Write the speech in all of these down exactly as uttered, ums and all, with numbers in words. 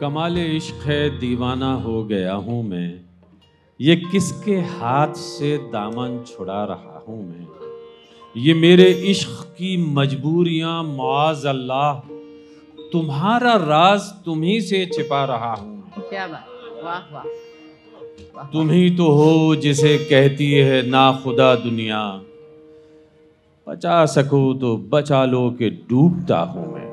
کمال عشق ہے دیوانہ ہو گیا ہوں میں، یہ کس کے ہاتھ سے دامن چھڑا رہا ہوں میں، یہ میرے عشق کی مجبوریاں معاذ اللہ تمہارا راز تم ہی سے چھپا رہا ہوں. کیا بات، واہ واہ. تم ہی تو ہو جسے کہتی ہے ناخدا دنیا، بچا سکو تو بچا لو کہ ڈوبتا ہوں میں.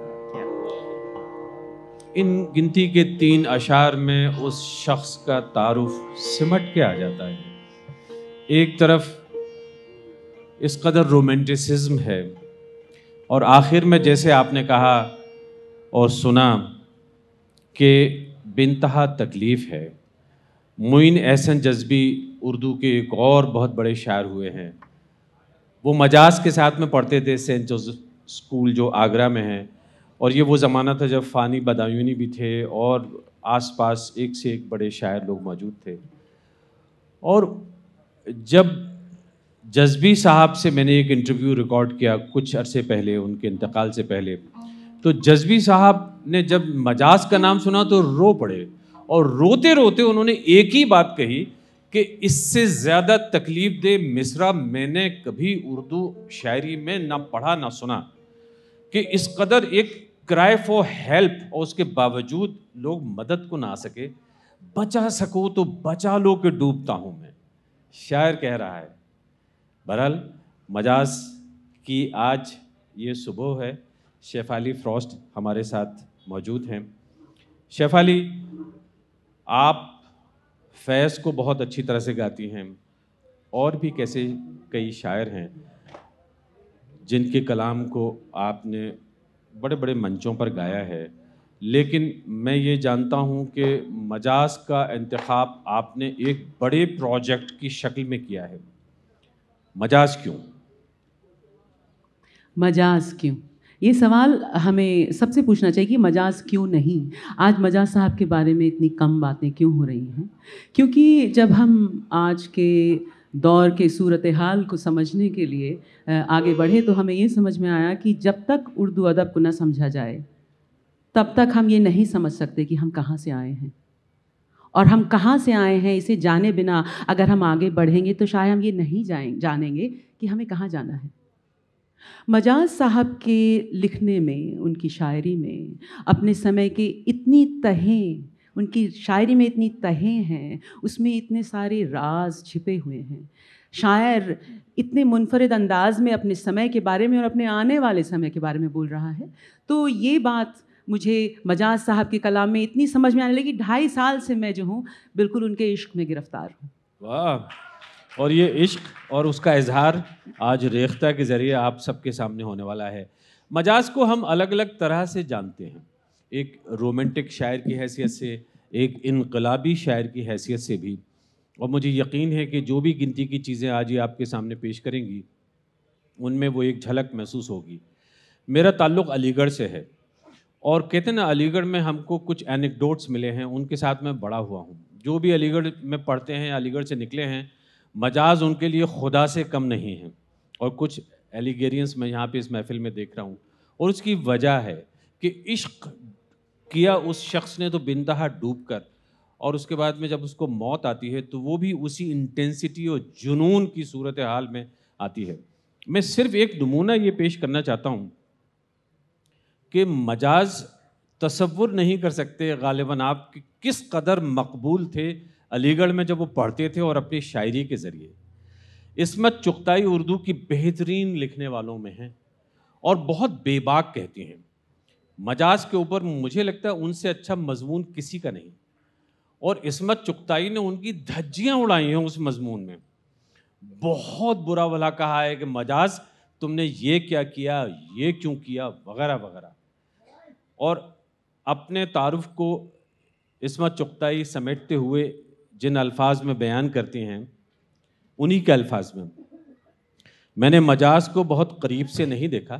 ان گنتی کے تین اشعار میں اس شخص کا تعارف سمٹ کے آ جاتا ہے. ایک طرف اس قدر رومانٹسزم ہے، اور آخر میں جیسے آپ نے کہا اور سنا کہ بنتہا تکلیف ہے. معین احسن جذبی اردو کے ایک اور بہت بڑے شاعر ہوئے ہیں. وہ مجاز کے ساتھ میں پڑھتے تھے سینٹ جوزف اسکول جو آگرہ میں ہے، اور یہ وہ زمانہ تھا جب فانی بدایونی بھی تھے اور آس پاس ایک سے ایک بڑے شاعر لوگ موجود تھے. اور جب جذبی صاحب سے میں نے ایک انٹرویو ریکارڈ کیا کچھ عرصے پہلے ان کے انتقال سے پہلے، تو جذبی صاحب نے جب مجاز کا نام سنا تو رو پڑے، اور روتے روتے انہوں نے ایک ہی بات کہی کہ اس سے زیادہ تکلیف دہ مصرع میں نے کبھی اردو شاعری میں نہ پڑھا نہ سنا، کہ اس قدر ایک کرائے فور ہیلپ اور اس کے باوجود لوگ مدد کو نہ آ سکے. بچا سکو تو بچا لو کہ ڈوبتا ہوں میں، شاعر کہہ رہا ہے. بہرحال مجاز کی آج یہ صبح ہے. شیفالی فروسٹ ہمارے ساتھ موجود ہیں. شیفالی، آپ فیض کو بہت اچھی طرح سے گاتی ہیں، اور بھی کیسے کئی شاعر ہیں جن کے کلام کو آپ نے بڑے بڑے منچوں پر گایا ہے، لیکن میں یہ جانتا ہوں کہ مجاز کا انتخاب آپ نے ایک بڑے پروجیکٹ کی شکل میں کیا ہے. مجاز کیوں؟ مجاز کیوں، یہ سوال ہمیں سب سے پوچھنا چاہیے کہ مجاز کیوں نہیں. آج مجاز صاحب کے بارے میں اتنی کم باتیں کیوں ہو رہی ہیں؟ کیونکہ جب ہم آج کے دور کے صورتحال کو سمجھنے کے لیے آگے بڑھے تو ہمیں یہ سمجھ میں آیا کہ جب تک اردو ادب کو نہ سمجھا جائے تب تک ہم یہ نہیں سمجھ سکتے کہ ہم کہاں سے آئے ہیں، اور ہم کہاں سے آئے ہیں اسے جانے بنا اگر ہم آگے بڑھیں گے تو شاید ہم یہ نہیں جائیں جانیں گے کہ ہمیں کہاں جانا ہے. مجاز صاحب کے لکھنے میں، ان کی شاعری میں اپنے سمے کے اتنی تہیں، ان کی شاعری میں اتنی تہیں ہیں، اس میں اتنے سارے راز چھپے ہوئے ہیں. شاعر اتنے منفرد انداز میں اپنے سمے کے بارے میں اور اپنے آنے والے سمے کے بارے میں بول رہا ہے. تو یہ بات مجھے مجاز صاحب کے کلام میں اتنی سمجھ میں آنے لگی. ڈھائی سال سے میں جو ہوں بالکل ان کے عشق میں گرفتار ہوں. واہ، اور یہ عشق اور اس کا اظہار آج ریختہ کے ذریعے آپ سب کے سامنے ہونے والا ہے. مجاز کو ہم الگ الگ طرح سے جانتے ہیں، ایک رومانٹک شاعر کی حیثیت سے، ایک انقلابی شاعر کی حیثیت سے بھی. اور مجھے یقین ہے کہ جو بھی گنتی کی چیزیں آج یہ آپ کے سامنے پیش کریں گی ان میں وہ ایک جھلک محسوس ہوگی. میرا تعلق علی گڑھ سے ہے، اور کہتے ہیں نا علی گڑھ میں ہم کو کچھ اینیکڈوٹس ملے ہیں، ان کے ساتھ میں بڑا ہوا ہوں. جو بھی علی گڑھ میں پڑھتے ہیں، علی گڑھ سے نکلے ہیں، مجاز ان کے لیے خدا سے کم نہیں ہیں. اور کچھ ایلیگیرینس میں یہاں پہ اس محفل میں دیکھ رہا ہوں، اور اس کی وجہ ہے کہ عشق کیا اس شخص نے تو بنتہا ڈوب کر، اور اس کے بعد میں جب اس کو موت آتی ہے تو وہ بھی اسی انٹینسٹی اور جنون کی صورتحال میں آتی ہے. میں صرف ایک نمونہ یہ پیش کرنا چاہتا ہوں کہ مجاز تصور نہیں کر سکتے غالباً آپ کے کس قدر مقبول تھے علی گڑھ میں جب وہ پڑھتے تھے اور اپنی شاعری کے ذریعے. عصمت چغتائی اردو کی بہترین لکھنے والوں میں ہیں، اور بہت بے باک کہتی ہیں. مجاز کے اوپر مجھے لگتا ہے ان سے اچھا مضمون کسی کا نہیں، اور عصمت چغتائی نے ان کی دھجیاں اڑائی ہیں اس مضمون میں. بہت برا بھلا کہا ہے کہ مجاز تم نے یہ کیا کیا، یہ کیوں کیا، وغیرہ وغیرہ. اور اپنے تعارف کو عصمت چغتائی سمیٹتے ہوئے جن الفاظ میں بیان کرتی ہیں انہی کے الفاظ میں. میں نے مجاز کو بہت قریب سے نہیں دیکھا،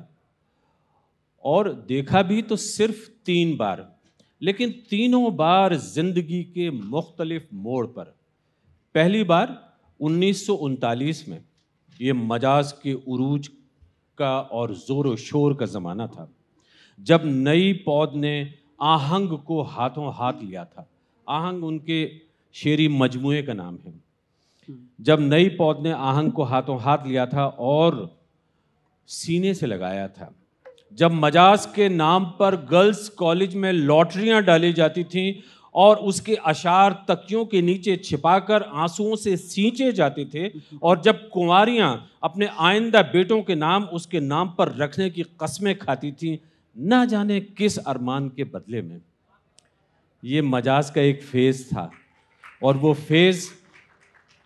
اور دیکھا بھی تو صرف تین بار، لیکن تینوں بار زندگی کے مختلف موڑ پر. پہلی بار انیس سو انتالیس میں، یہ مجاز کے عروج کا اور زور و شور کا زمانہ تھا، جب نئی پود نے آہنگ کو ہاتھوں ہاتھ لیا تھا. آہنگ ان کے شعری مجموعے کا نام ہے. جب نئی پود نے آہنگ کو ہاتھوں ہاتھ لیا تھا اور سینے سے لگایا تھا. جب مجاز کے نام پر گرلز کالج میں لاٹریاں ڈالی جاتی تھیں اور اس کے اشعار تکیوں کے نیچے چھپا کر آنسوؤں سے سینچے جاتے تھے, اور جب کنواریاں اپنے آئندہ بیٹوں کے نام اس کے نام پر رکھنے کی قسمیں کھاتی تھیں, نہ جانے کس ارمان کے بدلے میں. یہ مجاز کا ایک فیض تھا, اور وہ فیض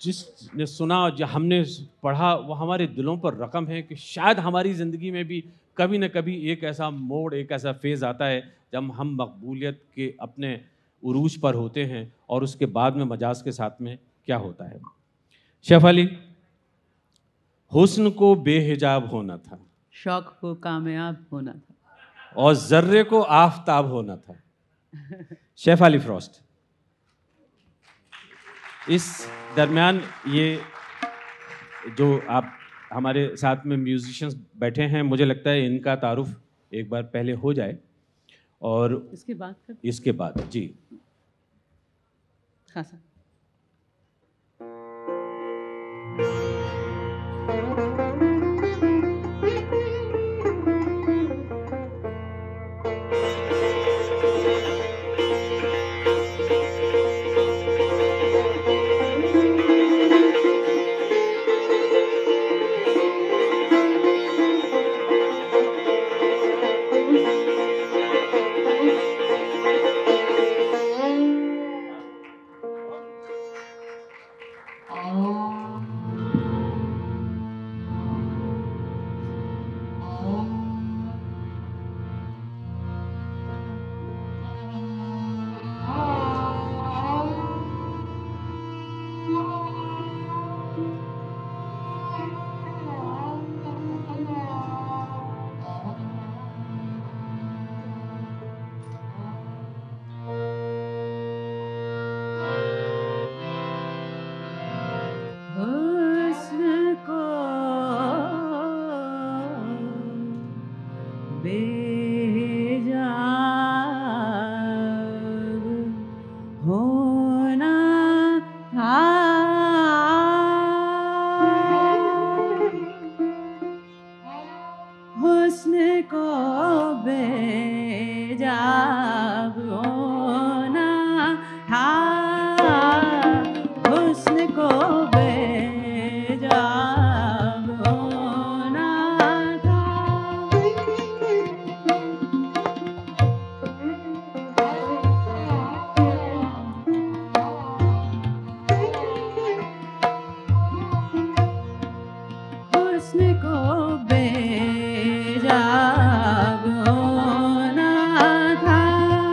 جس نے سنا جو ہم نے پڑھا وہ ہمارے دلوں پر رقم ہے کہ شاید ہماری زندگی میں بھی کبھی نہ کبھی ایک ایسا موڑ, ایک ایسا فیض آتا ہے جب ہم مقبولیت کے اپنے عروج پر ہوتے ہیں, اور اس کے بعد میں مجاز کے ساتھ میں کیا ہوتا ہے. شیفالی, حسن کو بے حجاب ہونا تھا, شوق کو کامیاب ہونا تھا, اور ذرے کو آفتاب ہونا تھا. شیفالی فروسٹ. اس درمیان یہ جو آپ ہمارے ساتھ میں میوزیشنز بیٹھے ہیں, مجھے لگتا ہے ان کا تعارف ایک بار پہلے ہو جائے, اور اس کے بعد اس کے بعد جی خاصا بے جاب ہونا تھا.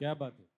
کیا بات ہے؟